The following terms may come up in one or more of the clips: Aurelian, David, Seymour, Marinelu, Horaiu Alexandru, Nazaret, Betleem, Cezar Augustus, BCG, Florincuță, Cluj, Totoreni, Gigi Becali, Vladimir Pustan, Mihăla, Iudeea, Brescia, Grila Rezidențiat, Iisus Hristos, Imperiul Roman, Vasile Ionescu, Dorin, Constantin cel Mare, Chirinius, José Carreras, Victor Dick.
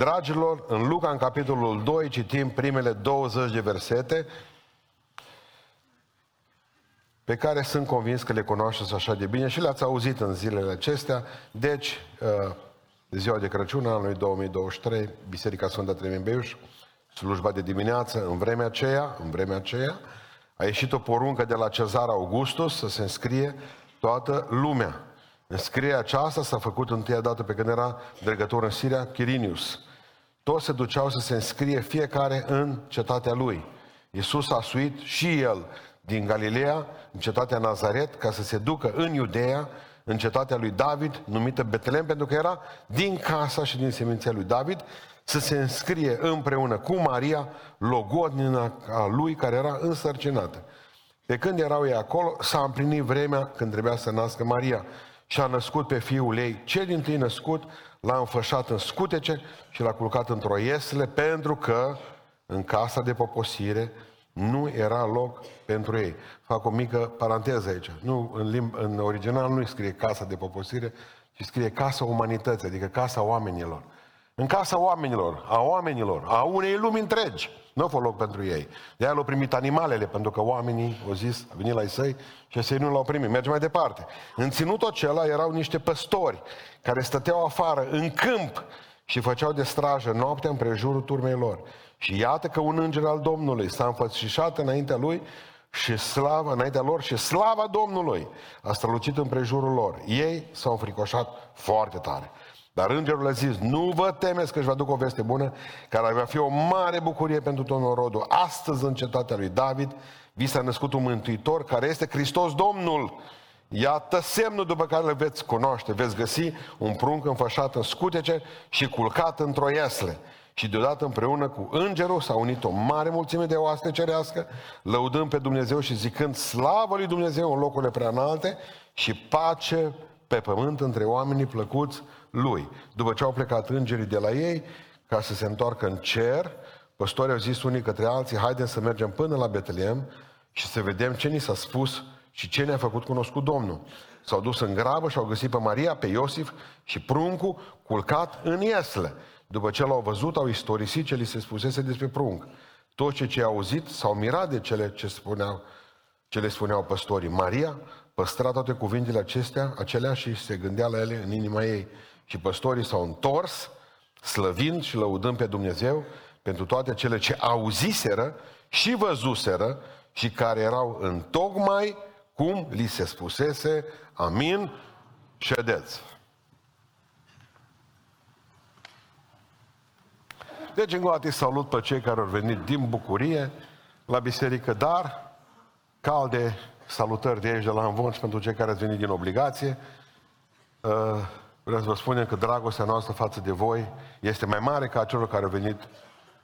Dragilor, în Luca, în capitolul 2, citim primele 20 de versete pe care sunt convins că le cunoașteți așa de bine și le-ați auzit în zilele acestea. Deci, ziua de Crăciun anului 2023, Biserica Sfânta Tremembeiuș, slujba de dimineață, în vremea aceea, a ieșit o poruncă de la Cezar Augustus să se înscrie toată lumea. Înscrierea aceasta s-a făcut întâia dată pe când era dregător în Siria, Chirinius. Toți se duceau să se înscrie fiecare în cetatea lui. Iisus a suit și el din Galileea, în cetatea Nazaret, ca să se ducă în Iudeea, în cetatea lui David, numită Betleem, pentru că era din casa și din seminția lui David, să se înscrie împreună cu Maria, logodnina a lui, care era însărcinată. Pe când erau ei acolo, s-a împlinit vremea când trebuia să nască Maria. Și a născut pe fiul ei, cel dintâi născut, l-a înfășat în scutece și l-a culcat într-o iesle, pentru că în casa de poposire nu era loc pentru ei. Fac o mică paranteză aici. Nu, în original nu scrie casa de poposire, ci scrie casa umanității, adică casa oamenilor. În casa oamenilor, a oamenilor, a unei lumi întregi, nu a loc pentru ei. De-aia l-au primit animalele, pentru că oamenii au zis, a venit la ei săi și ei nu l-au primit. Mergem mai departe. În ținutul acela erau niște păstori care stăteau afară, în câmp, și făceau de strajă noaptea împrejurul turmei lor. Și iată că un înger al Domnului s-a înfățișat înaintea lor și slava Domnului a strălucit împrejurul lor. Ei s-au înfricoșat foarte tare. Dar îngerul a zis, nu vă temeți că își vă aduc o veste bună, care va fi o mare bucurie pentru tot norodul. Astăzi, în cetatea lui David, vi s-a născut un mântuitor, care este Hristos Domnul. Iată semnul după care îl veți cunoaște. Veți găsi un prunc înfășat în scutece și culcat într-o iesle. Și deodată împreună cu îngerul s-a unit o mare mulțime de oaste cerească, lăudând pe Dumnezeu și zicând, slavă lui Dumnezeu în locurile preanalte și pace pe pământ între oamenii plăcuți lui. După ce au plecat îngerii de la ei, ca să se întoarcă în cer, păstorii au zis unii către alții, haidem să mergem până la Betleem și să vedem ce ni s-a spus și ce ne-a făcut cunoscut Domnul. S-au dus în grabă și au găsit pe Maria, pe Iosif și pruncul culcat în iesle. După ce l-au văzut, au istorisit ce li se spusese despre prunc. Toți cei ce au auzit s-au mirat de ce le spuneau păstorii. Maria păstra toate cuvintele acelea și se gândea la ele în inima ei. Și păstorii s-au întors, slăvind și lăudând pe Dumnezeu pentru toate cele ce auziseră și văzuseră și care erau întocmai cum li se spusese. Amin. Ședeți. Deci, încă o dată, salut pe cei care au venit din bucurie la biserică, dar calde salutări de aici de la Anvonș pentru cei care ați venit din obligație. Vreau să vă spunem că dragostea noastră față de voi este mai mare ca celor care au venit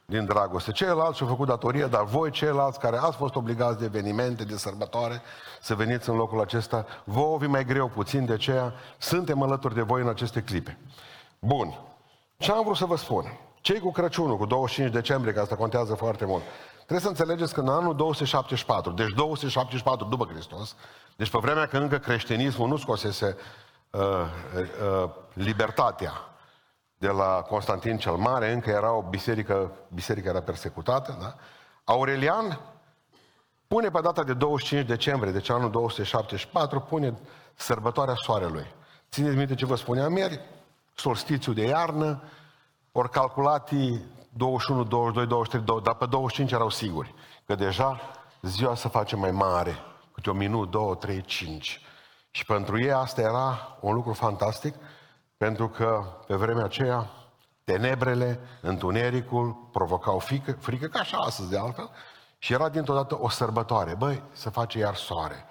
din dragoste. Ceilalți și-au făcut datorie, dar voi ceilalți care ați fost obligați de evenimente, de sărbătoare, să veniți în locul acesta, vouă vi mai greu puțin, de aceea suntem alături de voi în aceste clipe. Bun. Ce am vrut să vă spun? Cei cu Crăciunul, cu 25 decembrie, că asta contează foarte mult, trebuie să înțelegeți că în anul 274, deci 274 după Hristos, deci pe vremea când încă creștinismul nu scosese libertatea de la Constantin cel Mare, încă era o biserica era persecutată, da? Aurelian pune pe data de 25 decembrie, deci anul 274, pune sărbătoarea soarelui. Țineți minte ce vă spuneam ieri, solstițiul de iarnă, ori calculatii 21, 22, 23, dar pe 25 erau siguri că deja ziua se face mai mare, câte un minut, 2, 3, 5. Și pentru ei asta era un lucru fantastic, pentru că pe vremea aceea tenebrele, întunericul provocau frică, ca așa astăzi de altfel, și era dintr-o dată o sărbătoare. Băi, se face iar soare,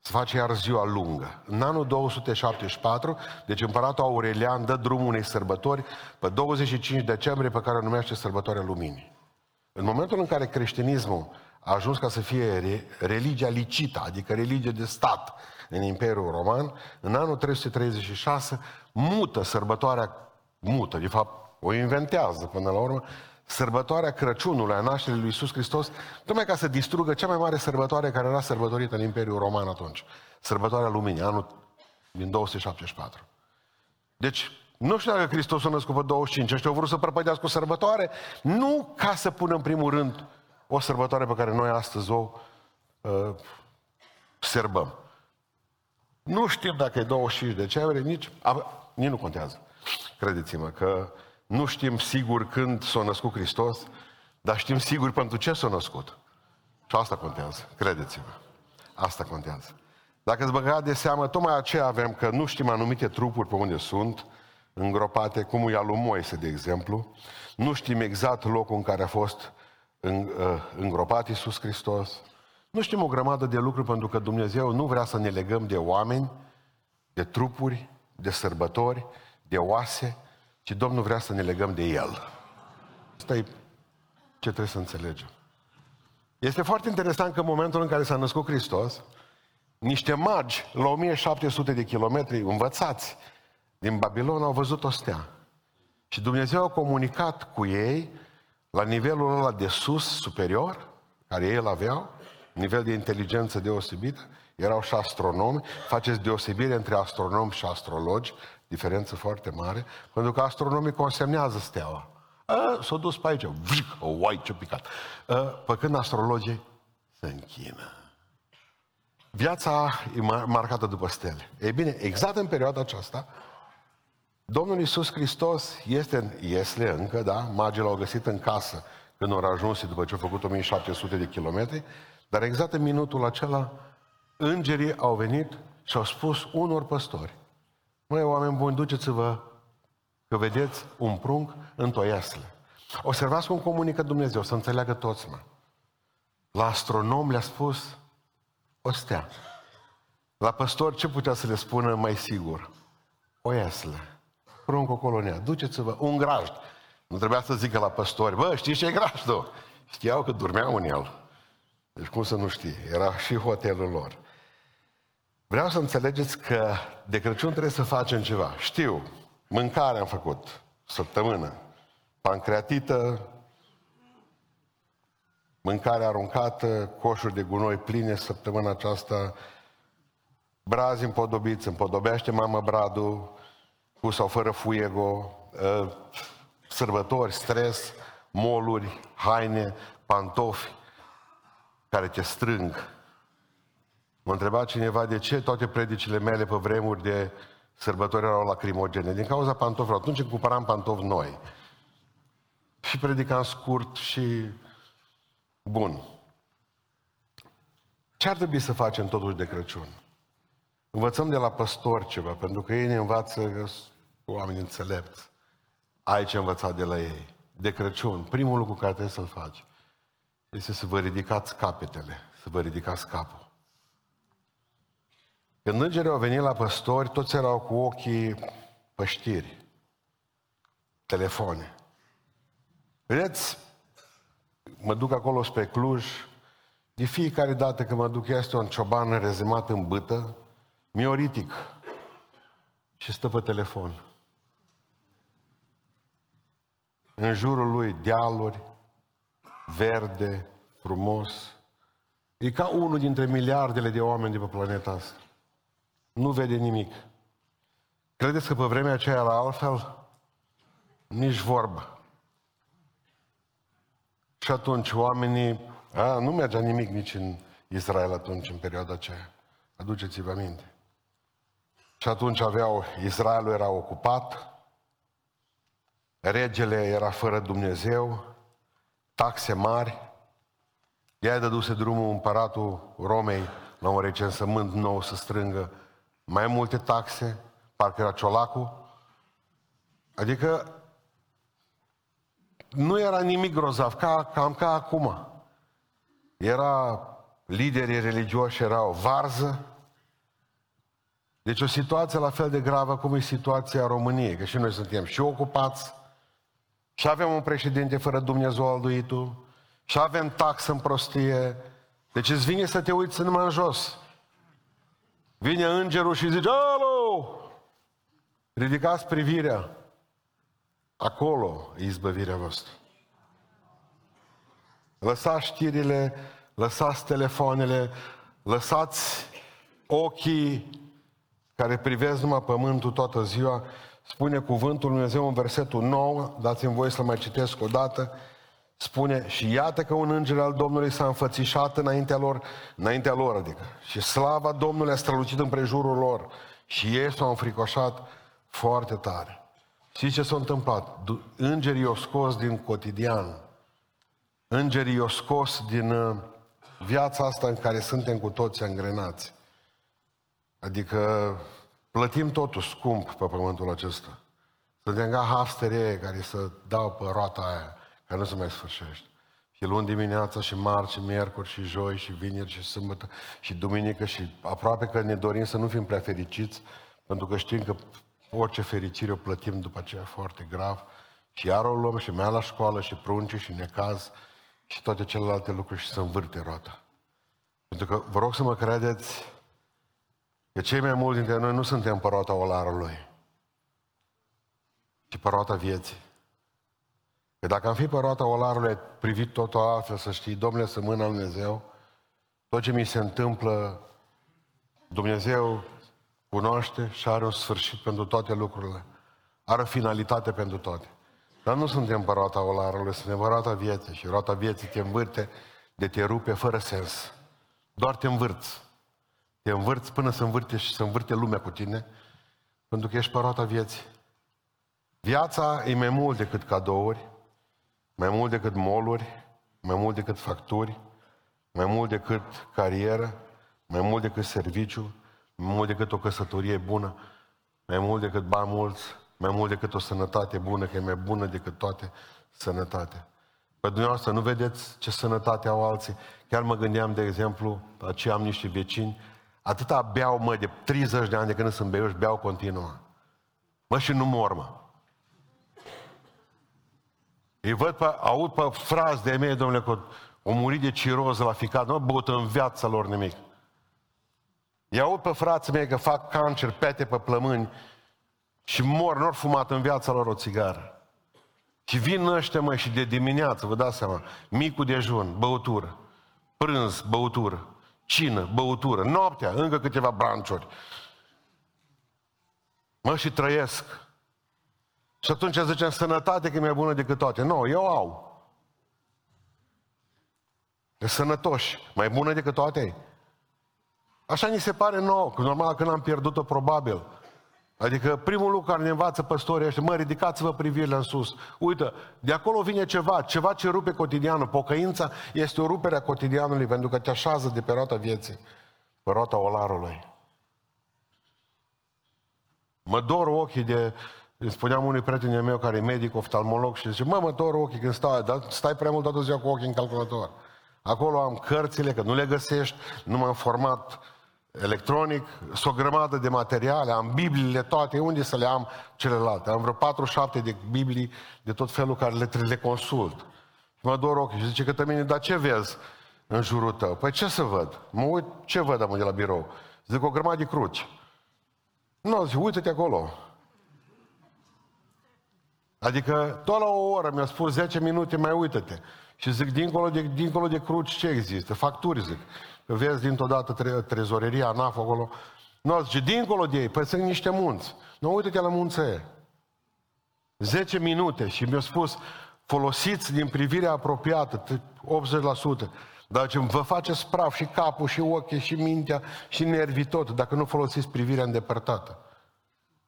se face iar ziua lungă. În anul 274, deci împăratul Aurelian dă drumul unei sărbători pe 25 decembrie, pe care o numește Sărbătoarea Luminii. În momentul în care creștinismul a ajuns ca să fie religia licită, adică religie de stat în Imperiul Roman, în anul 336 mută sărbătoarea, de fapt o inventează până la urmă, sărbătoarea Crăciunului, a nașterii lui Iisus Hristos, tocmai ca să distrugă cea mai mare sărbătoare care era sărbătorită în Imperiul Roman atunci, Sărbătoarea Luminii, anul din 274. Deci, Nu știu dacă Hristos s-a născut pe 25, ăștia au vrut să prăpădească o sărbătoare, nu ca să pună în primul rând o sărbătoare pe care noi astăzi o sărbăm. Nu știm dacă e 25 decembrie, nici nu contează. Credeți-mă că nu știm sigur când s-a născut Hristos, dar știm sigur pentru ce s-a născut. Și asta contează, credeți-mă. Asta contează. Dacă îți băga de seamă, tocmai aceea avem că nu știm anumite trupuri pe unde sunt îngropate, cum e al lui Moise, de exemplu. Nu știm exact locul în care a fost îngropat Iisus Hristos. Nu știm o grămadă de lucruri pentru că Dumnezeu nu vrea să ne legăm de oameni, de trupuri, de sărbători, de oase, ci Domnul vrea să ne legăm de El. Asta e ce trebuie să înțelegem. Este foarte interesant că în momentul în care s-a născut Hristos, niște magi, la 1700 de kilometri, învățați din Babilon, au văzut o stea. Și Dumnezeu a comunicat cu ei la nivelul ăla de sus, superior, care ei îl aveau, nivel de inteligență deosebită, erau și astronomi. Faceți deosebire între astronomi și astrologi, diferență foarte mare, pentru că astronomii consemnează steaua. S-a dus pe aici, uai, ce picat. Pe când astrologii se închină. Viața e marcată după stele. Ei bine, exact în perioada aceasta, Domnul Iisus Hristos este încă, da? Magii l-au găsit în casă când au ajuns după ce au făcut 1700 de kilometri, dar exact în minutul acela, îngerii au venit și au spus unor păstori: măi, oameni buni, duceți-vă că vedeți un prunc într-o iaslă. Observați cum comunică Dumnezeu, să înțeleagă toți, mă. La astronom le-a spus o stea. La păstor ce putea să le spună mai sigur? O iaslă. Prunc, o colonea. Duceți-vă, un grajd. Nu trebuia să zică la păstori: bă, știi ce e grajdul? Știau că dormeau în el. Deci cum să nu știi? Era și hotelul lor. Vreau să înțelegeți că de Crăciun trebuie să facem ceva. Știu, mâncare am făcut, săptămână, pancreatită, mâncare aruncată, coșuri de gunoi pline săptămâna aceasta, brazi împodobiți, împodobește mama bradul, cu sau fără fuego, sărbători, stres, moluri, haine, pantofi care te strâng. Mă întreba cineva de ce toate predicile mele pe vremuri de sărbători erau lacrimogene. Din cauza pantofilor. Atunci când cumpăram pantofi noi. Și predicam scurt și... Bun. Ce ar trebui să facem totuși de Crăciun? Învățăm de la păstori ceva, pentru că ei ne învață oameni înțelepți. Ai ce învăța de la ei. De Crăciun, primul lucru care trebuie să-l faci este să vă ridicați capetele, să vă ridicați capul. Când îngerii au venit la păstori, toți erau cu ochii pe știri, telefoane. Vedeți, mă duc acolo spre Cluj, de fiecare dată când mă duc, este un cioban rezemat în bâtă, mioritic, și stă pe telefon. În jurul lui dealuri, verde, frumos. E ca unul dintre miliardele de oameni de pe planeta asta. Nu vede nimic. Credeți că pe vremea aceea era altfel? Nici vorbă. Și atunci oamenii... nu mergea nimic nici în Israel atunci, în perioada aceea. Aduceți-vă aminte. Și atunci Israelul era ocupat, regele era fără Dumnezeu, taxe mari, de-aia dăduse drumul împăratul Romei la un recensământ nou să strângă mai multe taxe, parcă era Ciolacu. Adică nu era nimic grozav, cam ca acum. Liderii religioși erau varză. Deci o situație la fel de gravă cum e situația României, că și noi suntem și ocupați, și avem un președinte fără Dumnezeu al duitul, și avem taxă în prostie. Deci îți vine să te uiți numai în jos. Vine îngerul și zice: alo! Ridicați privirea. Acolo e izbăvirea voastră. Lăsați știrile, lăsați telefoanele, lăsați ochii care privesc numai pământul toată ziua. spune cuvântul lui Dumnezeu în versetul 9, dați-mi voie să mai citesc o dată, spune, și iată că un înger al Domnului s-a înfățișat înaintea lor, adică, și slava Domnului a strălucit împrejurul lor și ei s-au înfricoșat foarte tare. Știți ce s-a întâmplat? Îngerii i-au scos din cotidian, îngerii i-au scos din viața asta în care suntem cu toți angrenați. Adică plătim totul scump pe pământul acesta. Suntem ca haftere care să dau pe roata aia, care nu se mai sfârșește. Și luni dimineața, și marți, și miercuri, și joi, și vineri, și sâmbătă, și duminică, și aproape că ne dorim să nu fim prea fericiți, pentru că știm că orice fericire o plătim după aceea foarte grav. Și iar o luăm, și mea la școală, și prunci, și necaz, și toate celelalte lucruri, și să învârte roata. Pentru că vă rog să mă credeți, că cei mai mulți dintre noi nu suntem pe roata olarului, ci pe roata vieții. Că dacă am fi pe roata olarului, ai privit totul altfel, să știi, Domnule, să mâna Lui Dumnezeu, tot ce mi se întâmplă, Dumnezeu cunoaște și are un sfârșit pentru toate lucrurile. Are o finalitate pentru toate. Dar nu suntem pe roata olarului, suntem pe roata vieții. Și roata vieții te învârte de te rupe fără sens. Doar te învârți. Te învârți până se învârte și se învârte lumea cu tine, pentru că ești pe roata vieții. Viața e mai mult decât cadouri, mai mult decât moluri, mai mult decât facturi, mai mult decât carieră, mai mult decât serviciu, mai mult decât o căsătorie bună, mai mult decât bani mulți, mai mult decât o sănătate bună, că e mai bună decât toate sănătatea. Pe dumneavoastră nu vedeți ce sănătate au alții. Chiar mă gândeam, de exemplu, aceea am niște vecini, atâta beau, mă, de 30 de ani de când sunt beiuși, beau continuă. Mă, și nu mor, mă. Îi văd, aud pe frazi de-ai mei, domnule, că o muri de ciroză la ficat, nu au băut în viața lor nimic. Îi aud pe frații mei că fac cancer, pete pe plămâni și mor, nu au fumat în viața lor o țigară. Și vin ăștia, mă, și de dimineață, vă dați seama, micul dejun, băutură, prânz, băutură, cină, băutură, noaptea, încă câteva branciuri. Mă, și trăiesc. Și atunci zicem, sănătate că e mai bună decât toate. Nu, eu au. E sănătoși, mai bună decât toate. Așa ni se pare nouă, că normal când am pierdut-o, probabil. Adică primul lucru care ne învață păstorii ăștia, mă, ridicați-vă privirile în sus. Uite, de acolo vine ceva ce rupe cotidianul. Pocăința este o rupere a cotidianului, pentru că te așează de pe roata vieții, pe roata olarului. Mă dor ochii de... Îmi spuneam unui prieten meu care e medic, oftalmolog, și zice, mă dor ochii când stau, dar stai prea mult toată ziua cu ochii în calculator. Acolo am cărțile, că nu le găsești, numai în format electronic, sunt o grămadă de materiale, am Bibliile toate, unde să le am celelalte? Am vreo 47 de Biblii de tot felul care le consult. Și mă dor ochii și zice către mine, dar ce vezi în jurul tău? Păi ce să văd? Mă uit, ce văd am de la birou? Zic, o grămadă de cruci. Nu, zic, uite-te acolo. Adică, tot la o oră mi-a spus 10 minute, mai uită-te. Și zic, dincolo de cruci, ce există? Facturi, zic. Vezi dintr-o dată trezoreria, ANAF acolo. Nu, zice, dincolo de ei, păi sunt niște munți. Nu, uite-te la munțe. 10 minute și mi-a spus, folosiți din privirea apropiată, 80%. Dar ce vă faceți praf și capul, și ochii, și mintea, și nervii tot, dacă nu folosiți privirea îndepărtată.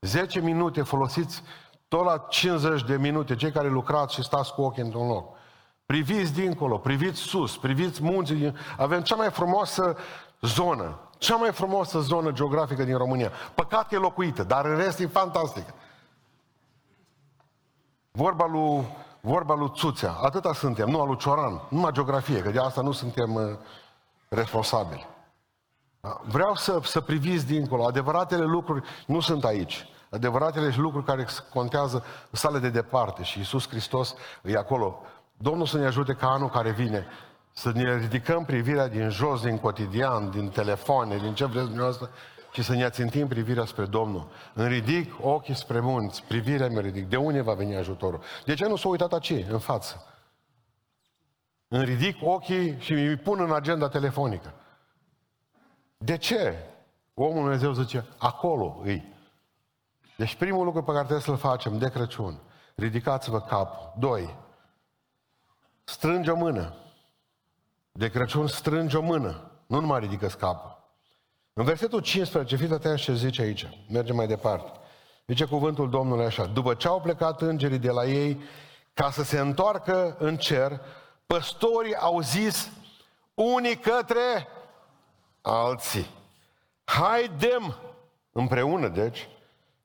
10 minute folosiți tot la 50 de minute, cei care lucrați și stați cu ochii într-un loc. Priviți dincolo, priviți sus, priviți munții. Avem cea mai frumoasă zonă, cea mai frumoasă zonă geografică din România. Păcat că e locuită, dar în rest e fantastică. Vorba lui Țuțea, atâta suntem, nu a lui Cioran, numai geografie, că de asta nu suntem responsabili. Vreau să priviți dincolo, adevăratele lucruri nu sunt aici. Adevăratele lucruri care contează sale de departe și Iisus Hristos e acolo. Domnul să ne ajute ca anul care vine să ne ridicăm privirea din jos, din cotidian, din telefoane, din ce vreți dumneavoastră, și să ne ațintim privirea spre Domnul. Îmi ridic ochii spre munți, privirea mi-o ridic. De unde va veni ajutorul? De ce nu s-a uitat aici, în față? Îmi ridic ochii și îi pun în agenda telefonică. De ce? Omul Dumnezeu zice, acolo îi. Deci primul lucru pe care trebuie să-l facem de Crăciun, ridicați-vă capul. 2. Strânge o mână. De Crăciun strânge o mână. Nu numai ridică-ți capul. În versetul 15, fiți atenți ce zice aici. Mergem mai departe. Zice cuvântul Domnului așa. După ce au plecat îngerii de la ei ca să se întoarcă în cer, păstorii au zis unii către alții. Haidem împreună, deci,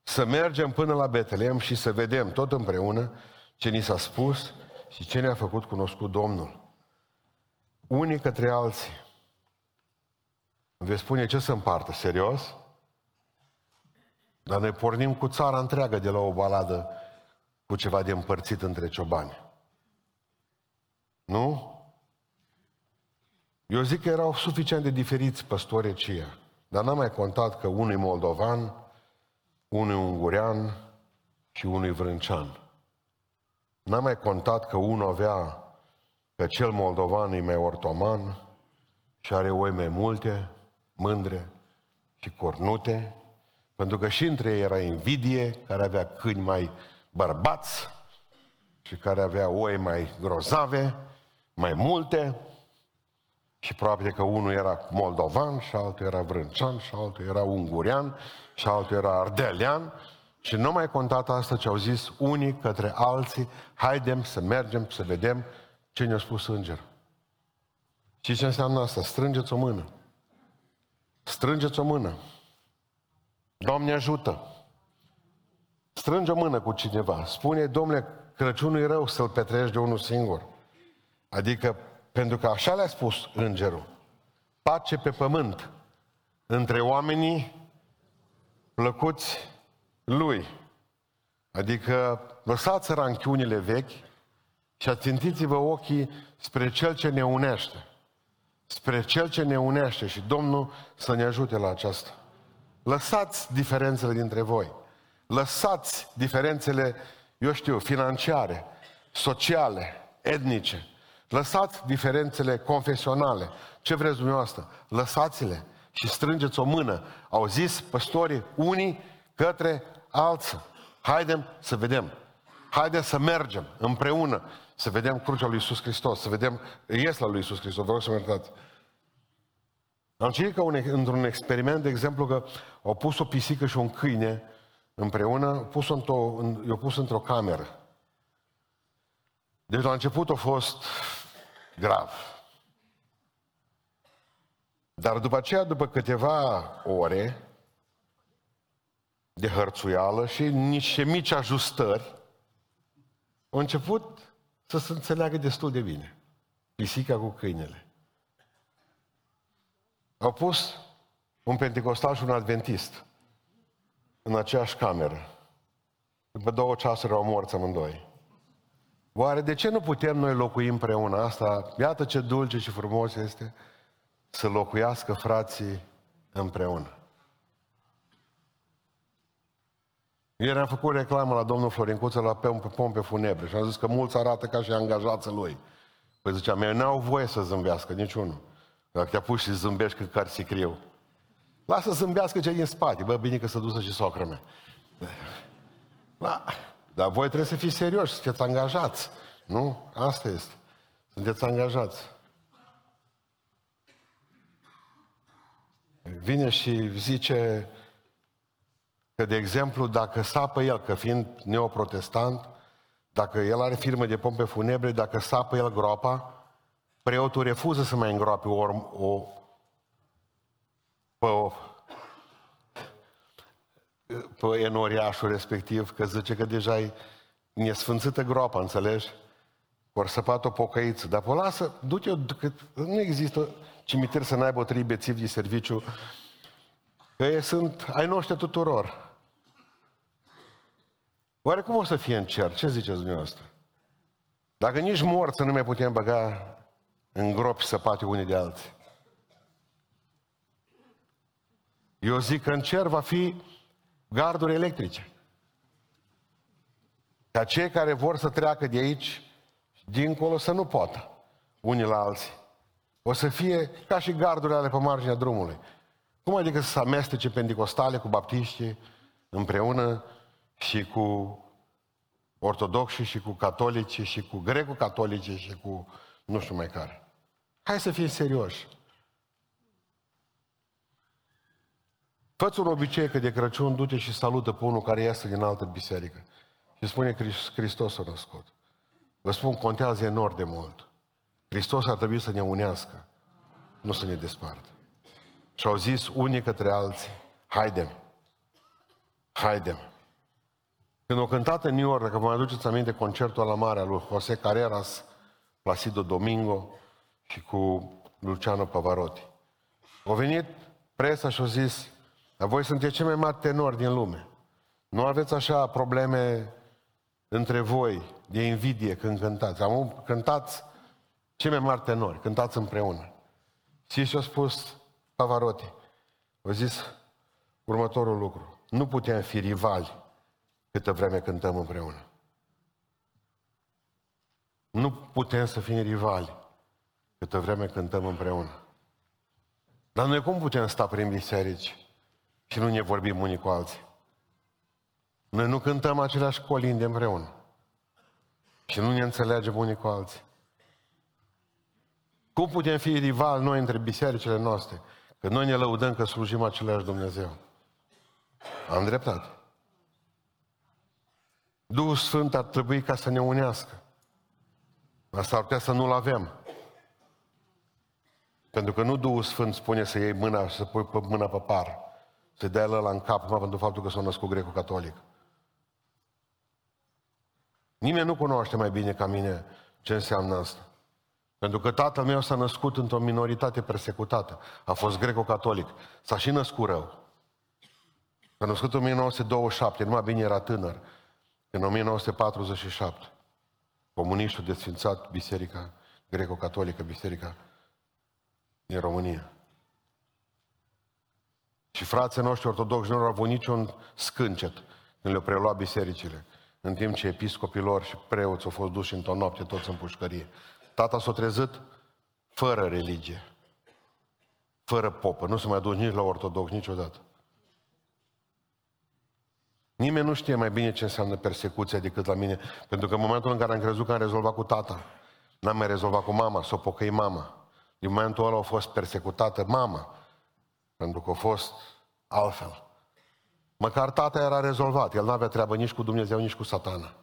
să mergem până la Betleem și să vedem tot împreună ce ni s-a spus și ce ne-a făcut cunoscut Domnul. Unii către alții. Îmi veți spune ce se împartă, serios? Dar noi pornim cu țara întreagă de la o baladă cu ceva de împărțit între ciobani. Nu? Eu zic că erau suficient de diferiți păstorii aceia, dar n-am mai contat că unul e moldovan, unul e ungurean și unul e vrâncean. N-am mai contat că unul avea, că cel moldovan e mai ortoman și are oi mai multe, mândre și cornute, pentru că și între ei era invidie, care avea câini mai bărbați și care avea oi mai grozave, mai multe. Și probabil că unul era moldovan și altul era vrâncean și altul era ungurean și altul era ardelean. Și nu mai contat asta ce au zis unii către alții, haidem să mergem să vedem ce ne-a spus îngerul. Și ce înseamnă asta? Strângeți o mână. Strângeți o mână. Doamne ajută. Strânge o mână cu cineva. Spune, Domnule, Crăciunul e rău să-l petrești de unul singur. Adică pentru că așa le-a spus îngerul. Pace pe pământ între oamenii plăcuți lui. Adică lăsați ranchiunile vechi și ațintiți-vă ochii spre Cel ce ne unește. Spre Cel ce ne unește și Domnul să ne ajute la aceasta. Lăsați diferențele dintre voi. Lăsați diferențele, eu știu, financiare, sociale, etnice. Lăsați diferențele confesionale. Ce vreți dumneavoastră? Lăsați-le și strângeți o mână. Au zis păstorii unii către alții. Haidem să vedem. Haidem să mergem împreună. Să vedem crucea lui Iisus Hristos. Să vedem iesla lui Iisus Hristos. Vă rog să mă iertați. Am citit că într-un experiment, de exemplu, că au pus o pisică și un câine împreună. I-au pus într-o cameră. Deci la început a fost grav. Dar după aceea, după câteva ore de hărțuială și niște mici ajustări, a început să se înțeleagă destul de bine. Pisica cu câinele. Au pus un pentecostal și un adventist în aceeași cameră. După 2 ceasuri au morți amândoi. Oare de ce nu putem noi locui împreună? Asta, iată ce dulce și frumos este să locuiască frații împreună. Ieri am făcut reclamă la domnul Florincuță la pompe funebre și am zis că mulți arată ca și angajații lui. Păi ziceam, eu n-au voie să zâmbească niciunul. Dacă te apuci și zâmbești cât care sicriu. Lasă să zâmbească cei din spate. Bă, bine că se dusă și socră mea. Da. Dar voi trebuie să fiți serioși, sunteți angajați, nu? Asta este. Sunteți angajați. Vine și zice că, de exemplu, dacă sapă el, că fiind neoprotestant, dacă el are firmă de pompe funebre, dacă sapă el groapa, preotul refuză să mai îngroape pe enoriașul respectiv, că zice că deja e sfânțită groapa, înțelegi? Ori săpat o pocăiță, dar o lasă, du-te-o, că nu există cimitir să n-aibă 3 bețivi de serviciu, că ei sunt ai noștri tuturor. Oare cum o să fie în cer? Ce ziceți dumneavoastră? Dacă nici morți nu mai putem băga în gropi săpate unii de alții. Eu zic că în cer va fi garduri electrice. Ca cei care vor să treacă de aici, dincolo, să nu poată unii la alții. O să fie ca și gardurile ale pe marginea drumului. Cum adică să se amestece pentecostale cu baptiștii împreună și cu ortodoxi și cu catolici și cu greco-catolici și cu nu știu mai care. Hai să fim serioși. Fă-ți un obicei că de Crăciun du-te și salută pe unul care iasă din altă biserică. Și spune Hristos a născut. Vă spun, contează enorm de mult. Hristos ar trebui să ne unească, nu să ne despartă. Și au zis unii către alții, haidem. Când au cântat în New York, dacă vă mai aduceți aminte, concertul la mare al lui José Carreras, Placido Domingo și cu Luciano Pavarotti. Au venit presa și au zis, voi sunteți cei mai mari tenori din lume. Nu aveți așa probleme între voi de invidie când cântați. Cântați cei mai mari tenori, cântați împreună. Și și-a spus Pavarotti, a zis următorul lucru, nu putem fi rivali câtă vreme cântăm împreună. Nu putem să fim rivali câtă vreme cântăm împreună. Dar noi cum putem sta prin biserici și nu ne vorbim unii cu alții? Noi nu cântăm aceleași colinde împreună și nu ne înțelegem unii cu alții. Cum putem fi rivali noi între bisericile noastre? Că noi ne lăudăm că slujim același Dumnezeu. Am dreptate. Duhul Sfânt ar trebui ca să ne unească. Asta ar putea să nu-l avem. Pentru că nu Duhul Sfânt spune să iei mâna, să pui mâna pe par, să-i dai ăla în cap, numai pentru faptul că s-a născut greco-catolic. Nimeni nu cunoaște mai bine ca mine ce înseamnă asta. Pentru că tatăl meu s-a născut într-o minoritate persecutată. A fost greco-catolic. S-a și născut rău. S-a născut în 1927, numai bine era tânăr. În 1947, comuniștii au desfințat biserica greco-catolică, biserica din România. Și frații noștri ortodoxi nu au avut niciun scâncet când le-au preluat bisericile, în timp ce episcopii lor și preoți au fost duși într-o noapte toți în pușcărie. Tata s-a trezit fără religie, fără popă, nu se mai duce nici la ortodox niciodată. Nimeni nu știe mai bine ce înseamnă persecuția decât la mine, pentru că în momentul în care am crezut că am rezolvat cu tata, n-am mai rezolvat cu mama, s-o pocăi mama. Din momentul ăla a fost persecutată mama, pentru că a fost altfel. Măcar tata era rezolvat, el n-avea treabă nici cu Dumnezeu, nici cu satana.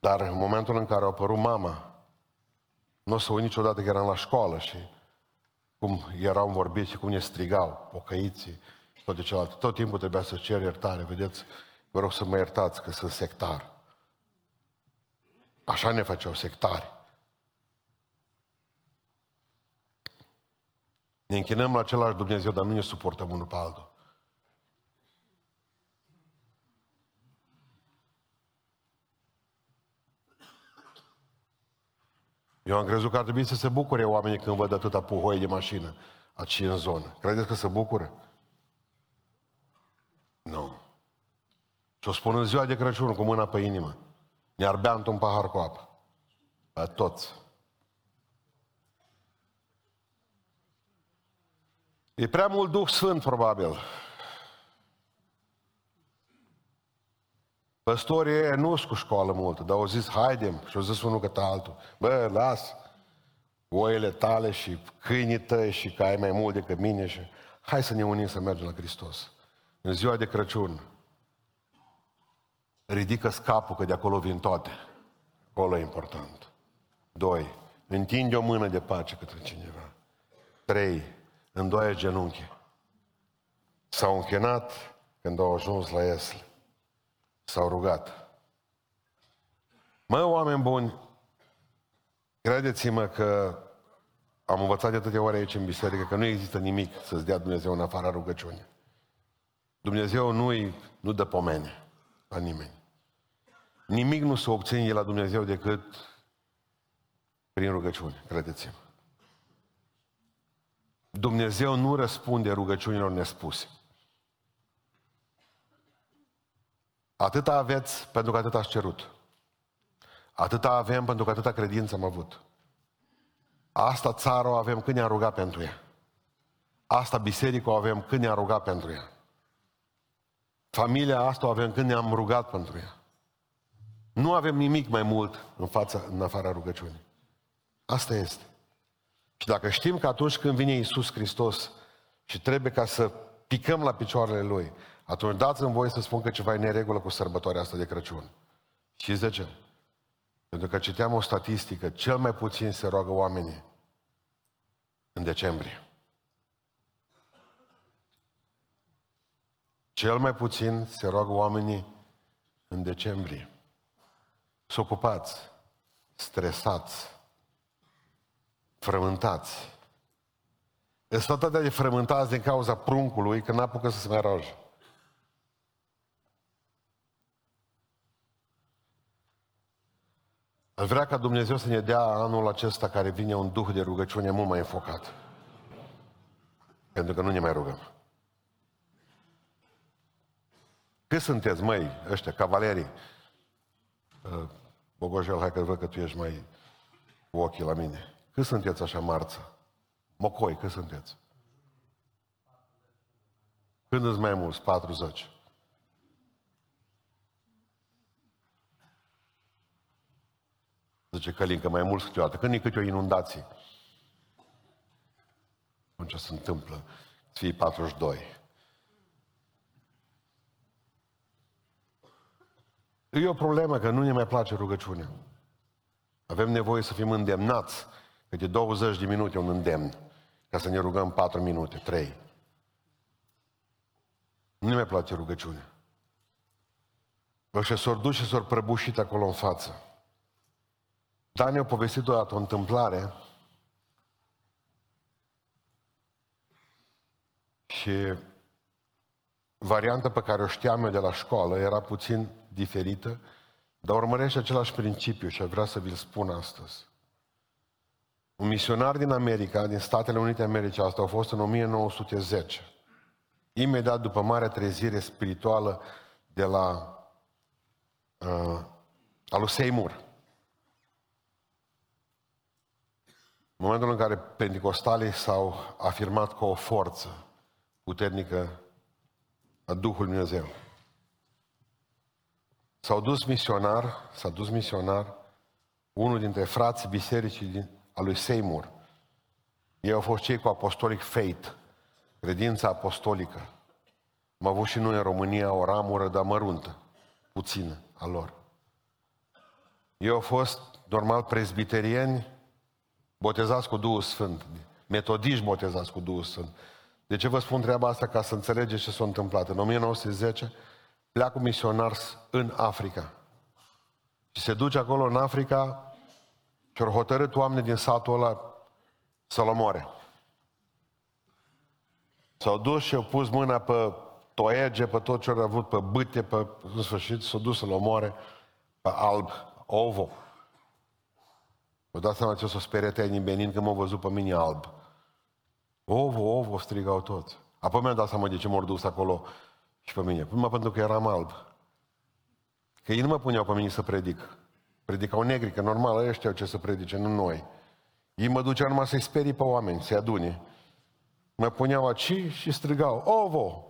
Dar în momentul în care a apărut mama, nu o să uit niciodată că eram la școală și cum erau vorbiți și cum ne strigau, pocăiții și toate celelalte. Tot timpul trebuia să cer iertare, vedeți, vă rog să mă iertați că sunt sectar. Așa ne făceau sectari. Ne închinăm la același Dumnezeu, dar nu ne suportăm unul pe altul. Eu am crezut că ar trebui să se bucure oamenii când văd atâta puhoi de mașină aici în zonă. Credeți că se bucură? Nu. Și o spun în ziua de Crăciun cu mâna pe inimă. Ne-ar bea într-un pahar cu apă. A toți. E prea mult Duh Sfânt, probabil. Păstorii nu sunt cu școală multă, dar au zis, haidem, și au zis unul către altul, bă, las oile tale și câinii tăi și că ai mai mult decât mine și hai să ne unim să mergem la Hristos. În ziua de Crăciun, ridică-ți capul că de acolo vin toate. Acolo e important. 2. Întinde o mână de pace către cineva. 3. Îndoaie genunchi. S-au închinat când au ajuns la Iesle. S-au rugat. Mă, oameni buni, credeți-mă că am învățat de atâtea ori aici în biserică că nu există nimic să-ți dea Dumnezeu în afara rugăciunii. Dumnezeu nu dă pomene la nimeni. Nimic nu se obține la Dumnezeu decât prin rugăciune, credeți-mă. Dumnezeu nu răspunde rugăciunilor nespuse. Atâta aveți pentru că atât ați cerut. Atâta avem pentru că atâta credință am avut. Asta țară o avem când ne-am rugat pentru ea. Asta biserică o avem când ne-am rugat pentru ea. Familia asta o avem când ne-am rugat pentru ea. Nu avem nimic mai mult în afara rugăciunii. Asta este. Și dacă știm că atunci când vine Iisus Hristos și trebuie ca să picăm la picioarele Lui, atunci dați-mi voie să spun că ceva e neregulă cu sărbătoarea asta de Crăciun. Știți de ce? Pentru că citeam o statistică, cel mai puțin se roagă oamenii în decembrie. Cel mai puțin se roagă oamenii în decembrie. Sunt ocupați, stresați, frământați. Sunt atâtea de frământați din cauza pruncului că n-apucă să se mai roage. Aș vrea ca Dumnezeu să ne dea anul acesta care vine un duh de rugăciune mult mai înfocat. Pentru că nu ne mai rugăm. Cât sunteți, măi, ăștia, cavalerii? Bogojel, hai că văd că tu ești mai cu ochii la mine. Cât sunteți așa, marță? Mocoi, cât sunteți? Când îți mai mulți? 40. Zice Călin că mai mulți câteodată. Când e câte o inundație? Atunci se întâmplă. Fii 42. E o problemă că nu ne mai place rugăciunea. Avem nevoie să fim îndemnați. Că de 20 de minute un îndemn. Ca să ne rugăm 4 minute, 3. Nu ne mai place rugăciunea. Ăștia s-or duși și s-or prăbușit acolo în față. Dar ne-a povestit odată o întâmplare și varianta pe care o știam eu de la școală era puțin diferită, dar urmărește același principiu și vreau să vi-l spun astăzi. Un misionar din America, din Statele Unite Americe, asta a fost în 1910, imediat după Marea Trezire Spirituală de la a lui Seymour. În momentul în care penticostalii s-au afirmat ca o forță puternică a Duhului Dumnezeu. S-a dus misionar, unul dintre frații bisericii a lui Seymour. Ei au fost cei cu apostolic faith, credința apostolică. Am avut și noi în România o ramură, dar măruntă, puțină a lor. Ei au fost, normal, prezbiterieni, botezați cu Duhul Sfânt, metodiști botezați cu Duhul Sfânt. De ce vă spun treaba asta? Ca să înțelegeți ce s-a întâmplat. În 1910 pleacă un misionar în Africa. Și se duce acolo în Africa și au hotărât oameni din satul ăla să-l omoare. S-au dus și au pus mâna pe toiege, pe tot ce au avut, pe bâte, pe în sfârșit, s-au dus să-l omoare pe alb, ovo. Vă dați seama ce s-o speretea din Benin când m-au văzut pe mine alb. Ovo, strigau toți. Apoi mi-am dat seama de ce m-au dus acolo și pe mine. Numai pentru că eram alb. Că ei nu mă puneau pe mine să predic. Predicau negri, că normal, ei știau ce să predice, nu noi. Ei mă duceau numai să-i sperii pe oameni, să-i adune. Mă puneau aici și strigau, ovo!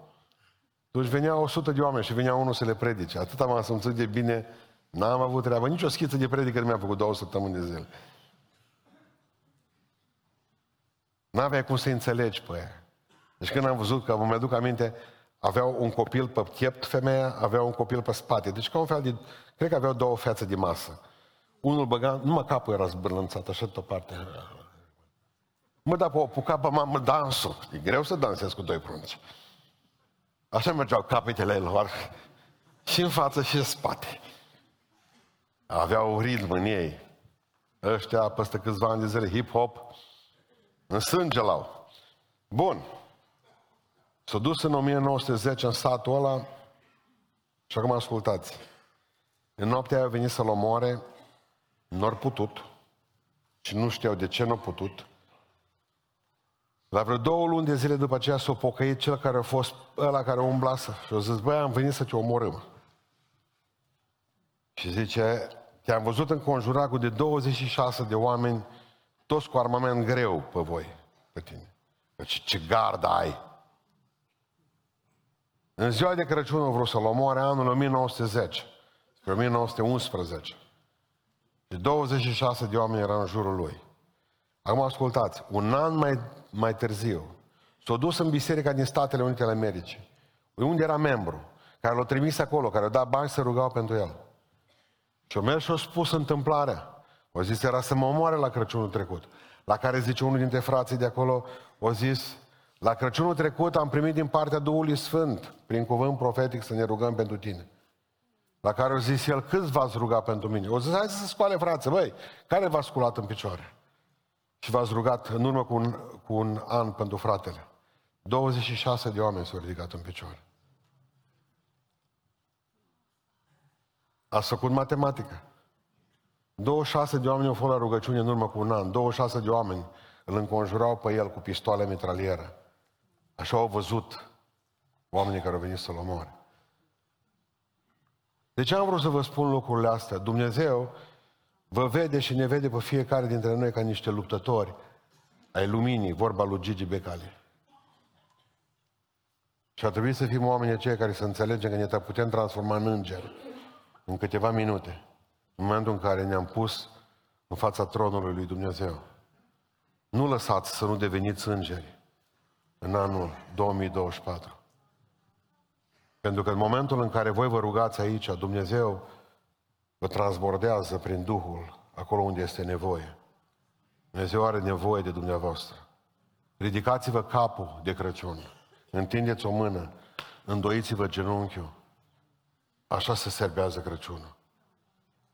Deci veneau 100 de oameni și venea unul să le predice. Atât m-am simțit de bine, n-am avut treabă. Nici o schiță de predică nu mi-a făcut 2 săptămâni de zile. N-aveai cum să-i înțelegi pe aia. Deci când am văzut, că mă aduc aminte, aveau un copil pe piept femeia, aveau un copil pe spate. Deci ca un fel de... Cred că aveau 2 fețe de masă. Unul băga... Numai capul era zbârlânțat, așa tot parte. Mă, dar o puca pe mamă dansul. E greu să dansezi cu 2 prunci. Așa mergeau capetele lor. Și în față și în spate. Aveau ritm în ei. Ăștia, peste câțiva ani de zile, hip-hop... În sânge l-au. Bun. S-a dus în 1910 în satul ăla și acum ascultați. În noaptea aia au venit să-l omoare, n-au putut și nu știau de ce n-au putut. La vreo 2 luni de zile după aceea s-a pocăit cel care a fost ăla care umblase și a zis, băi, am venit să te omorâm. Și zice, te-am văzut înconjurat cu de 26 de oameni toți cu armament greu pe voi, pe tine. Deci ce gardă ai? În ziua de Crăciun au vrut să-l omoare anul 1910, spre 1911. Și 26 de oameni erau în jurul lui. Acum ascultați, un an mai târziu, s-a dus în biserica din Statele Unite ale Americii, unde era membru, care l-a trimis acolo, care a dat bani să rugau pentru el. Și-o mers și-o spus întâmplarea. O zis, era să mă omoare la Crăciunul trecut. La care zice unul dintre frații de acolo, o zis, la Crăciunul trecut am primit din partea Duhului Sfânt, prin cuvânt profetic, să ne rugăm pentru tine. La care o zis el, câți v-ați rugat pentru mine? O zis, hai să se scoale frață, băi, care v-a sculat în picioare? Și v-ați rugat în urmă cu un an pentru fratele. 26 de oameni s-au ridicat în picioare. Ați făcut matematică. 26 de oameni au fost la rugăciune în urmă cu un an. 26 de oameni îl înconjurau pe el cu pistoale mitralieră. Așa au văzut oamenii care au venit să-l omoare. De ce am vrut să vă spun lucrurile astea? Dumnezeu vă vede și ne vede pe fiecare dintre noi ca niște luptători ai luminii, vorba lui Gigi Becali. Și ar trebui să fim oamenii cei care să înțelegem că ne putem transforma în îngeri în câteva minute, în momentul în care ne-am pus în fața tronului lui Dumnezeu. Nu lăsați să nu deveniți îngeri în anul 2024. Pentru că în momentul în care voi vă rugați aici, Dumnezeu vă transbordează prin Duhul acolo unde este nevoie. Dumnezeu are nevoie de dumneavoastră. Ridicați-vă capul de Crăciun, întindeți o mână, îndoiți-vă genunchiul. Așa se serbează Crăciunul.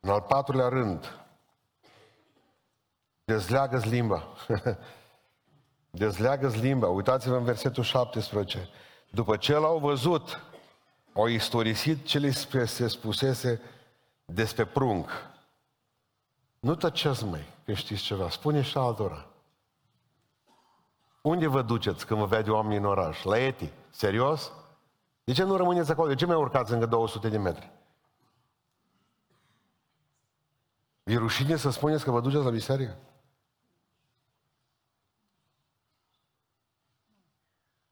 În al patrulea rând, dezleagă-ți limba. Dezleagă-ți limba. Uitați-vă în versetul 17. După ce l-au văzut, au istorisit ce li se spusese despre prunc. Nu tăceți, măi, când știți ceva. Spune și altora. Unde vă duceți când vă vede oamenii în oraș? La Eti. Serios? De ce nu rămâneți acolo? De ce mai urcați încă 200 de metri? E rușine să spuneți că vă duceți la biserică?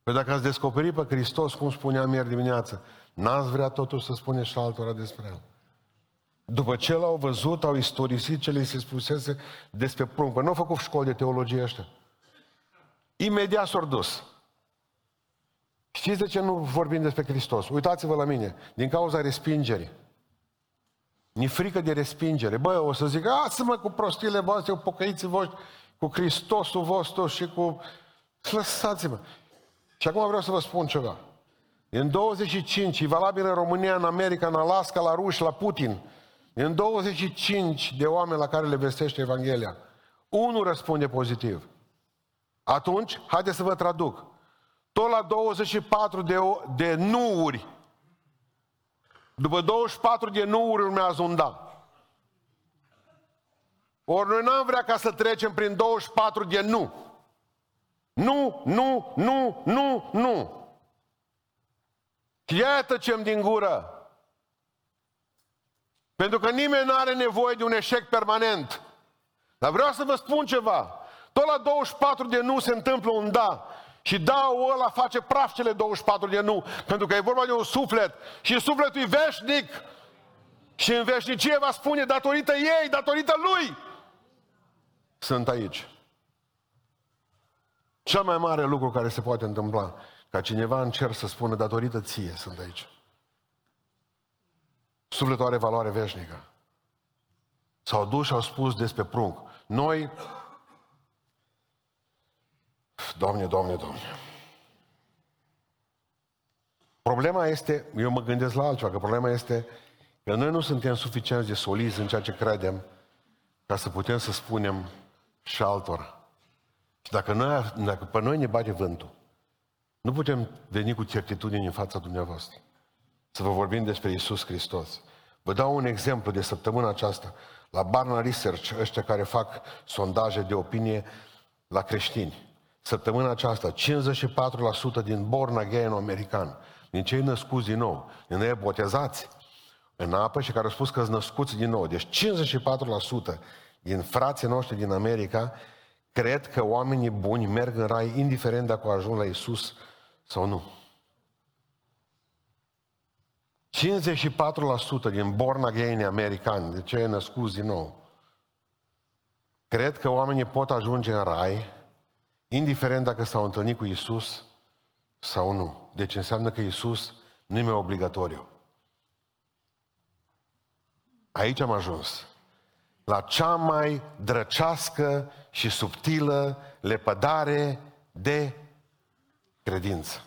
Păi dacă ați descoperit pe Hristos, cum spuneam ieri dimineață, n-ați vrea totuși să spuneți și altora despre El. După ce l-au văzut, au istorisit ce li se spusese despre prunc. Păi nu au făcut școli de teologie ăștia. Imediat s-au dus. Știți de ce nu vorbim despre Hristos? Uitați-vă la mine. Din cauza respingerii. Ni frică de respingere. Băi, o să zic, ați-mă cu prostiile voastre, cu pocăiții voștri, cu Hristosul vostru și cu... Lăsați-mă. Și acum vreau să vă spun ceva. În 25, e valabil în România, în America, în Alaska, la ruși, la Putin. În 25 de oameni la care le vestește Evanghelia, unul răspunde pozitiv. Atunci, haideți să vă traduc. Tot la 24 de nuuri. După 24 de nuuri urmează un da. Ori noi n-am vrea ca să trecem prin 24 de nu. Nu, nu, nu, nu, nu. Ia tăcem din gură. Pentru că nimeni nu are nevoie de un eșec permanent. Dar vreau să vă spun ceva. Tot la 24 de nu se întâmplă un da. Și da-ul ăla face praf cele 24 de nu. Pentru că e vorba de un suflet. Și sufletul e veșnic. Și în veșnicie va spune datorită ei, datorită lui. Sunt aici. Cel mai mare lucru care se poate întâmpla, ca cineva în cer să spună datorită ție, sunt aici. Sufletul are valoare veșnică. S-au dus și au spus despre prunc. Noi... Doamne, Doamne, Doamne. Problema este, eu mă gândesc la altceva, că problema este că noi nu suntem suficient de solizi în ceea ce credem ca să putem să spunem și altora. Și dacă pe noi ne bate vântul, nu putem veni cu certitudine în fața dumneavoastră să vă vorbim despre Iisus Hristos. Vă dau un exemplu de săptămâna aceasta la Barna Research, ăștia care fac sondaje de opinie la creștini. Săptămâna aceasta, 54% din born again american, din cei născuți din nou, din ei botezați în apă și care au spus că sunt născuți din nou. Deci 54% din frații noștri din America cred că oamenii buni merg în rai indiferent dacă ajung la Iisus sau nu. 54% din born again americani, de cei născuți din nou, cred că oamenii pot ajunge în rai, indiferent dacă s-au întâlnit cu Iisus sau nu. Deci înseamnă că Iisus nu e obligatoriu. Aici am ajuns. La cea mai drăcească și subtilă lepădare de credință.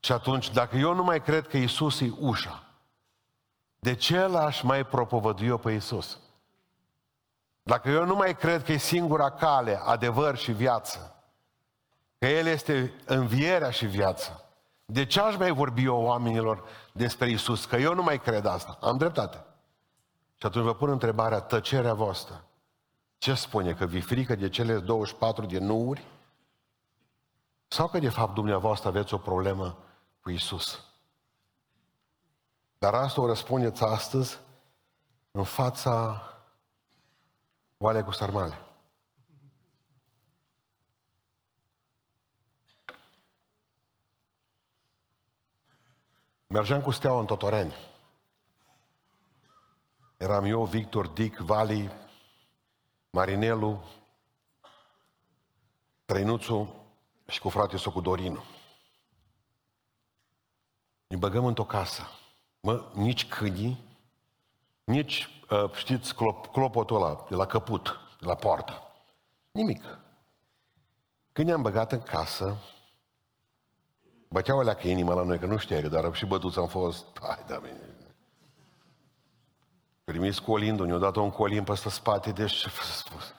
Și atunci, dacă eu nu mai cred că Iisus e ușa, de ce l-aș mai propovădui eu pe Iisus? Dacă eu nu mai cred că e singura cale, adevăr și viață, că El este învierea și viață, de ce aș mai vorbi eu oamenilor despre Iisus? Că eu nu mai cred asta. Am dreptate. Și atunci vă pun întrebarea, tăcerea voastră, ce spune? Că vi frică de cele 24 de nuuri? Sau că de fapt dumneavoastră aveți o problemă cu Iisus? Dar asta o răspundeți astăzi în fața oalei cu sarmale. Mergeam cu Steaua în Totoreni. Eram eu, Victor Dick, Vali, Marinelu, Trenucu și cu fratele său, cu Dorin. Ne băgăm într-o casă. Mă, nici câinii, nici, știți, clopotul ăla de la căput, de la poartă. Nimic. Când ne-am băgat în casă, băteau alea că inima la noi, că nu știai, dar și bătuți am fost. Hai, da, mine. Primis colindu, ne-au dat un colin pe ăsta spate, deci ce v-a spus?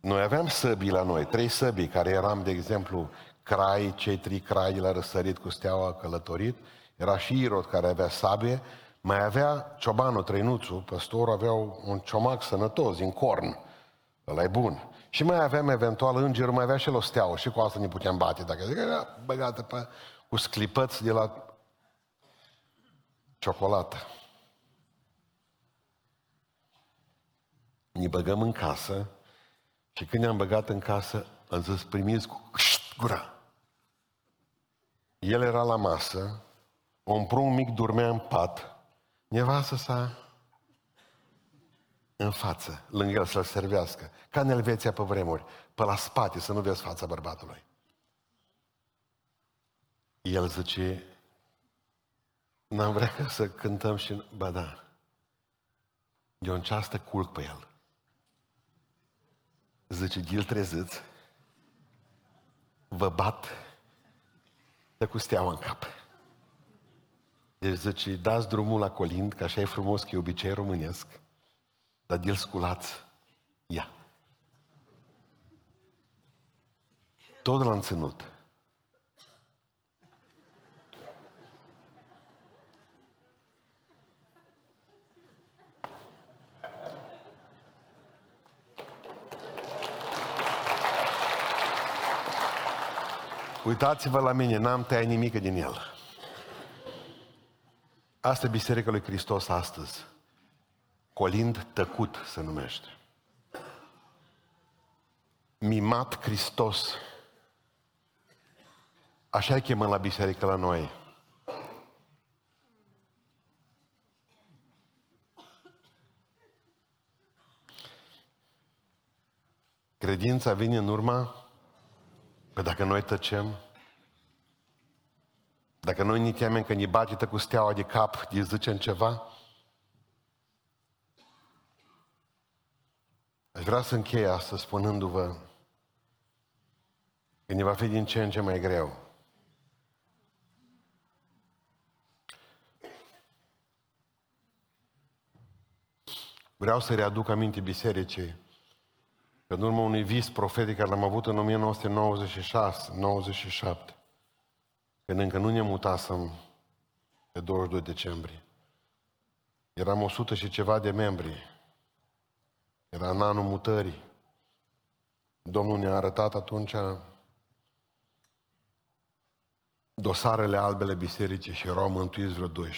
Noi aveam săbii la noi, 3 săbii, care eram, de exemplu, crai, cei 3 crai la răsărit cu Steaua, călătorit. Era și Irod care avea sabie, mai avea ciobanul, Trenuțu, păstorul, avea un ciomac sănătos, din corn, ăla-i bun. Și mai aveam eventual îngerul, mai avea și el o steauă, și cu asta ne puteam bate, dacă zic, era băgată pe, cu sclipăți de la ciocolată. Ne băgăm în casă și când ne-am băgat în casă, am zis, primiți cu gura. El era la masă, un prunc mic dormea în pat, nevastă sa în față, lângă el să-l servească, ca în Elveția pe vremuri, pe la spate, să nu vezi fața bărbatului. El zice, n-am vrea să cântăm și... Ba da, de-o înceastă culc pe el. Zice, ghil trezâți, vă bat, dă cu Steaua în cap. Deci zice, dați drumul la colind, că așa e frumos, că e obicei românesc, dar de-l sculați, ia. Tot l-am ținut. Uitați-vă la mine, n-am tăiat nimic din el. Asta e Biserica lui Hristos astăzi. Colind tăcut se numește. Mimat Hristos. Așa-i chemăm la biserică la noi. Credința vine în urma că dacă noi tăcem, dacă noi ne temem că ne bate cu Steaua de cap, îi zicem ceva. Aș vrea să închei asta spunându-vă că ne va fi din ce în ce mai greu. Vreau să readuc aminte bisericii că în urma unui vis profetic care l-am avut în 1996-97, când încă nu ne mutasem pe 22 decembrie. Eram 100 și ceva de membri. Era în anul mutării. Domnul ne-a arătat atunci dosarele albele bisericii și erau mântuiți vreo 12-14.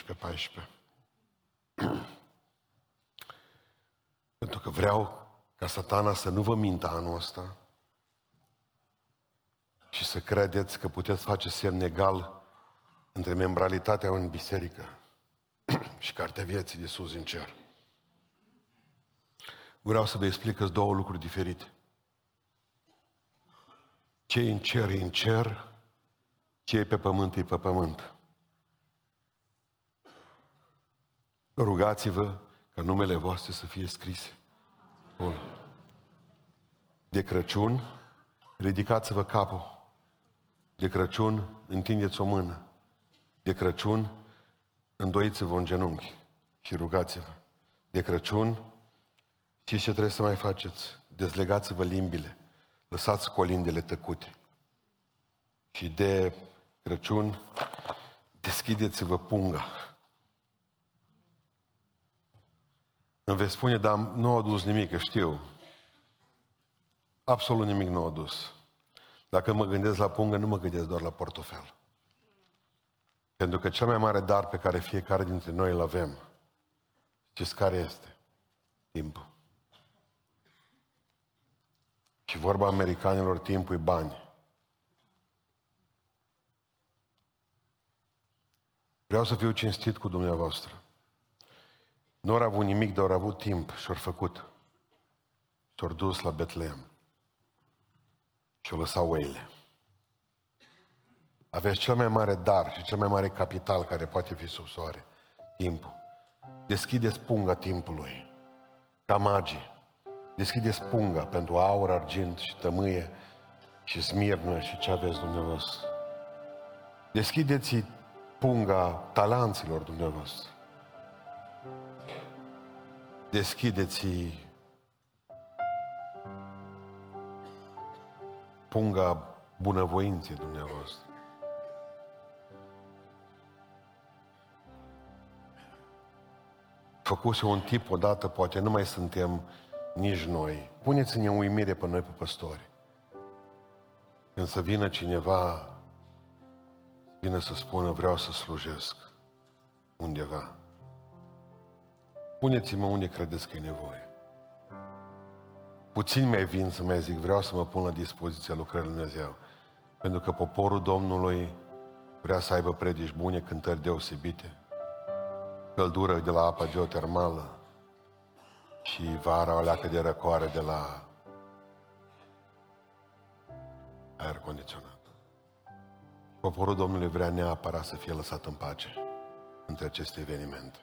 Pentru că vreau ca Satana să nu vă mintă anul ăsta și să credeți că puteți face semn egal între membralitatea în biserică și cartea vieții de sus în cer. Vreau să vă explic că-s două lucruri diferite. Ce e în cer e în cer, ce e pe pământ e pe pământ. Rugați-vă ca numele voastre să fie scrise. De Crăciun, ridicați-vă capul. De Crăciun, întindeți o mână. De Crăciun, îndoiți-vă în genunchi și rugați-vă. De Crăciun, știți ce trebuie să mai faceți? Dezlegați-vă limbile, lăsați colindele tăcute. Și de Crăciun, deschideți-vă punga. Îmi veți spune, dar nu au adus nimic, că știu. Absolut nimic nu au adus. Dacă mă gândesc la pungă, nu mă gândesc doar la portofel. Pentru că cel mai mare dar pe care fiecare dintre noi îl avem, știți care este? Timpul. Și vorba americanilor, timpul e bani. Vreau să fiu cinstit cu dumneavoastră. Nu au avut nimic, dar au avut timp și au făcut. S-au dus la Betleem și au lăsat oile. Aveți cel mai mare dar și cel mai mare capital care poate fi sub soare. Timpul. Deschideți punga timpului. Ca magii. Deschideți punga pentru aur, argint și tămâie și smirnă și ce aveți dumneavoastră. Deschideți punga talanților dumneavoastră. Deschideți punga bunăvoinței dumneavoastră. Făcuse un tip odată, poate nu mai suntem nici noi. Puneți-ne în uimire pe noi, pe păstori. Când să vină cineva, vine să spună, vreau să slujesc undeva. Puneți-mă unde credeți că e nevoie. Puțin mai vin să mai zic, vreau să mă pun la dispoziția lucrării lui Dumnezeu. Pentru că poporul Domnului vrea să aibă predici bune, cântări deosebite, căldură de la apa geotermală și vara o leacă de răcoare de la aer condiționat. Poporul Domnului vrea neapărat să fie lăsat în pace între aceste evenimente.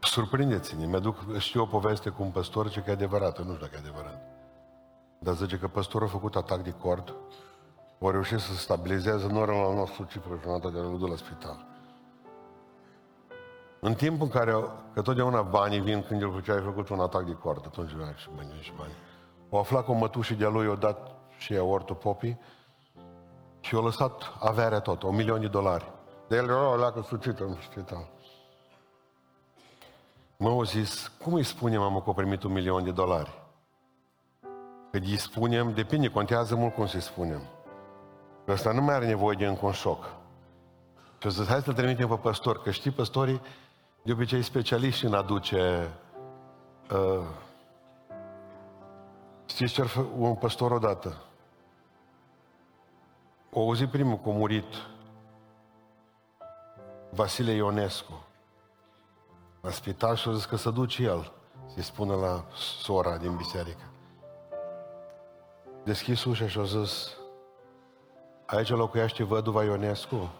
Surprindeți-ne, știu o poveste cu un păstor, ce că e adevărată, nu știu dacă e adevărat. Dar zice că păstorul a făcut atac de cord, o reușit să stabilizează în ora la nostru Cipru și de la Ludu la spital. În timpul în care, că totdeauna banii vin când el făcea, a făcut un atac de cord, atunci vine și banii, și banii. O aflat că o mătușă de-a lui i-a dat și ea ortul popii și i-a lăsat averea tot, $1.000.000. De el era o leacă sucită în spital. M-au zis, cum îi spune mamă că a primit $1.000.000? Că îi spunem, depinde, contează mult cum se spunem. Că ăsta nu mai are nevoie de încă un șoc. Și au zis, hai să-l trimitem pe păstor, că știi, păstorii de obicei specialiști în aduce... Știți ce-ar fă un păstor odată? O auzi primul că a murit Vasile Ionescu la spital și a zis că se duce el să-i spună la sora din biserică. Deschis ușa și a zis, aici locuiește văduva Ionescu?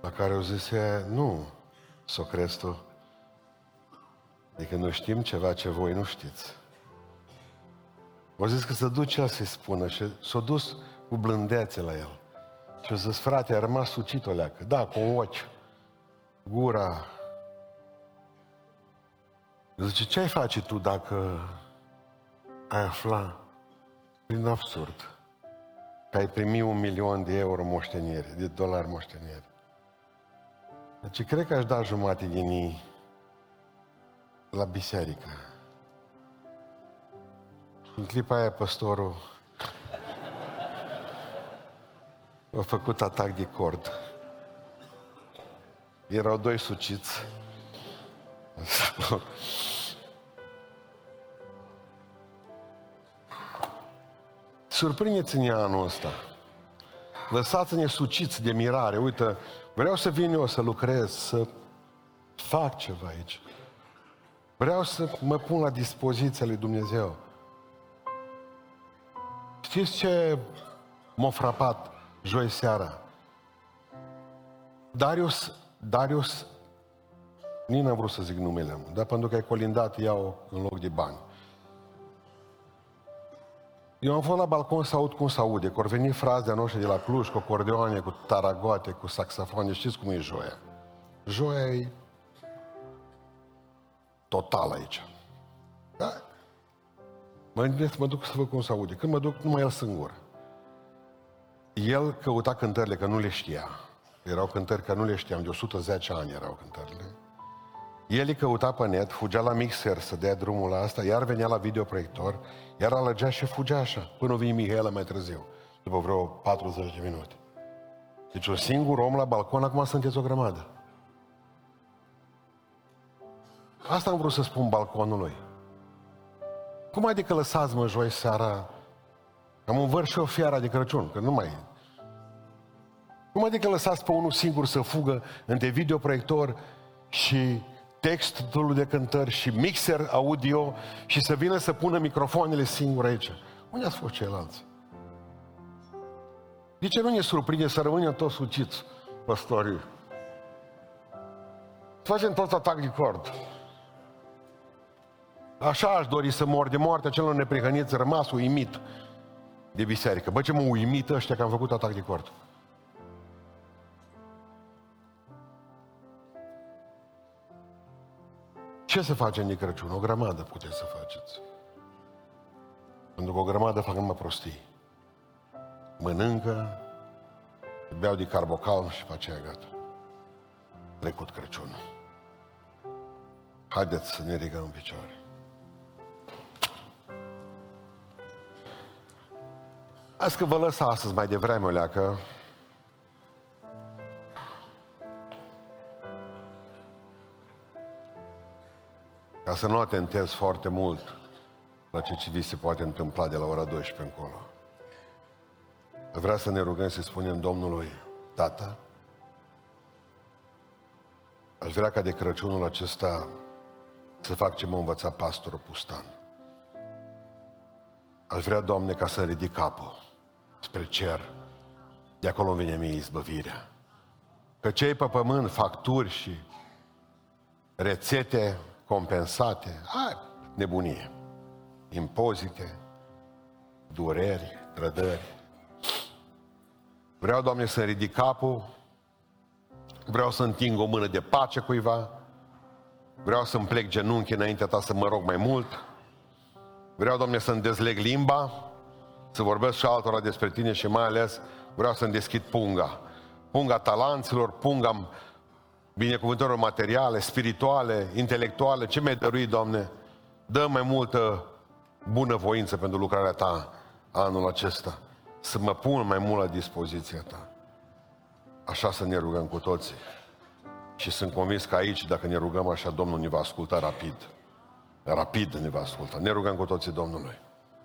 La care au zis, nu, socrestu, adică nu știm ceva ce voi nu știți. Au zis că se duce el să-i spună și s-a dus cu blândețe la el. Și a zis, frate, a rămas sucit o leacă. Da, cu un ochi, gura. Zice, ce ai face tu dacă ai afla prin absurd că ai primit $1.000.000 moștenire, de dolari moștenire? Deci cred că aș da jumate din ei la biserică. În clipa aia păstorul a făcut atac de cord. Erau doi suciți. Surprindeți-ne anul ăsta. Lăsați-ne suciți de mirare. Uite, vreau să vin eu să lucrez, să fac ceva aici. Vreau să mă pun la dispoziția lui Dumnezeu. Știți ce m-a frapat joi seara? Darius, nici n-am vrut să zic numele, dar pentru că ai colindat, iau în loc de bani. Eu am fost la balcon să aud cum se aude, că or veni frazea noștri de la Cluj, cu acordeoane, cu taragoate, cu saxofoane, știți cum e joia. Joia e total aici. Da? Mă gândesc, mă duc să văd cum se aude. Când mă duc, numai el singur. El căuta cântările, că nu le știa. Erau cântări că nu le știam, de 110 ani erau cântările. El îi căuta pe net, fugea la mixer să dea drumul la asta, iar venea la videoproiector, iar alăgea și fugea așa, până vine Mihăla mai târziu, după vreo 40 de minute. Deci un singur om la balcon, acum sunteți o grămadă. Asta am vrut să spun balconului. Cum adică lăsați-mă joi seara, am învăr și o fiara de Crăciun, că nu mai e. Cum adică lăsați pe unul singur să fugă între videoproiector și textul de cântări și mixer audio și să vină să pună microfoanele singure aici? Unde ați fost ceilalți? De ce nu ne surprinde să rămânem toți suciți, păstorii? Să facem toți atac de cord. Așa aș dori să mor de moartea celor neprihăniți, rămas uimit de biserică. Bă, ce mă uimit ăștia că am făcut atac de cord. Ce să facem de Crăciun? O grămadă puteți să faceți. Pentru că o grămadă fac numai prostii. Mănâncă, beau de carbocalm și pe aceea gata. Trecut Crăciunul. Haideți să ne ridicăm în picioare. Azi că vă lăsa astăzi mai devreme o leacă, ca să nu atentez foarte mult la ce vi se poate întâmpla de la ora 12 încolo. Vreau să ne rugăm să spunem Domnului: Tată, aș vrea ca de Crăciunul acesta să fac ce m-a învățat pastorul Pustan. Aș vrea, Doamne, ca să ridic capul spre cer, de acolo vine mie izbăvirea. Că cei pe pământ, facturi și rețete compensate, nebunie, impozite, dureri, trădări. Vreau, Doamne, să ridic capul, vreau să întind o mână de pace cuiva, vreau să-mi plec genunchii înaintea Ta să mă rog mai mult, vreau, Doamne, să-mi dezleg limba, să vorbesc și altora despre Tine și mai ales vreau să-mi deschid punga. Punga talanților, punga binecuvântărilor materiale, spirituale, intelectuale. Ce mi-ai dăruit, Doamne? Dă mai multă bunăvoință pentru lucrarea Ta anul acesta. Să mă pun mai mult la dispoziția Ta. Așa să ne rugăm cu toții. Și sunt convins că aici, dacă ne rugăm așa, Domnul ne va asculta rapid. Rapid ne va asculta. Ne rugăm cu toții Domnului.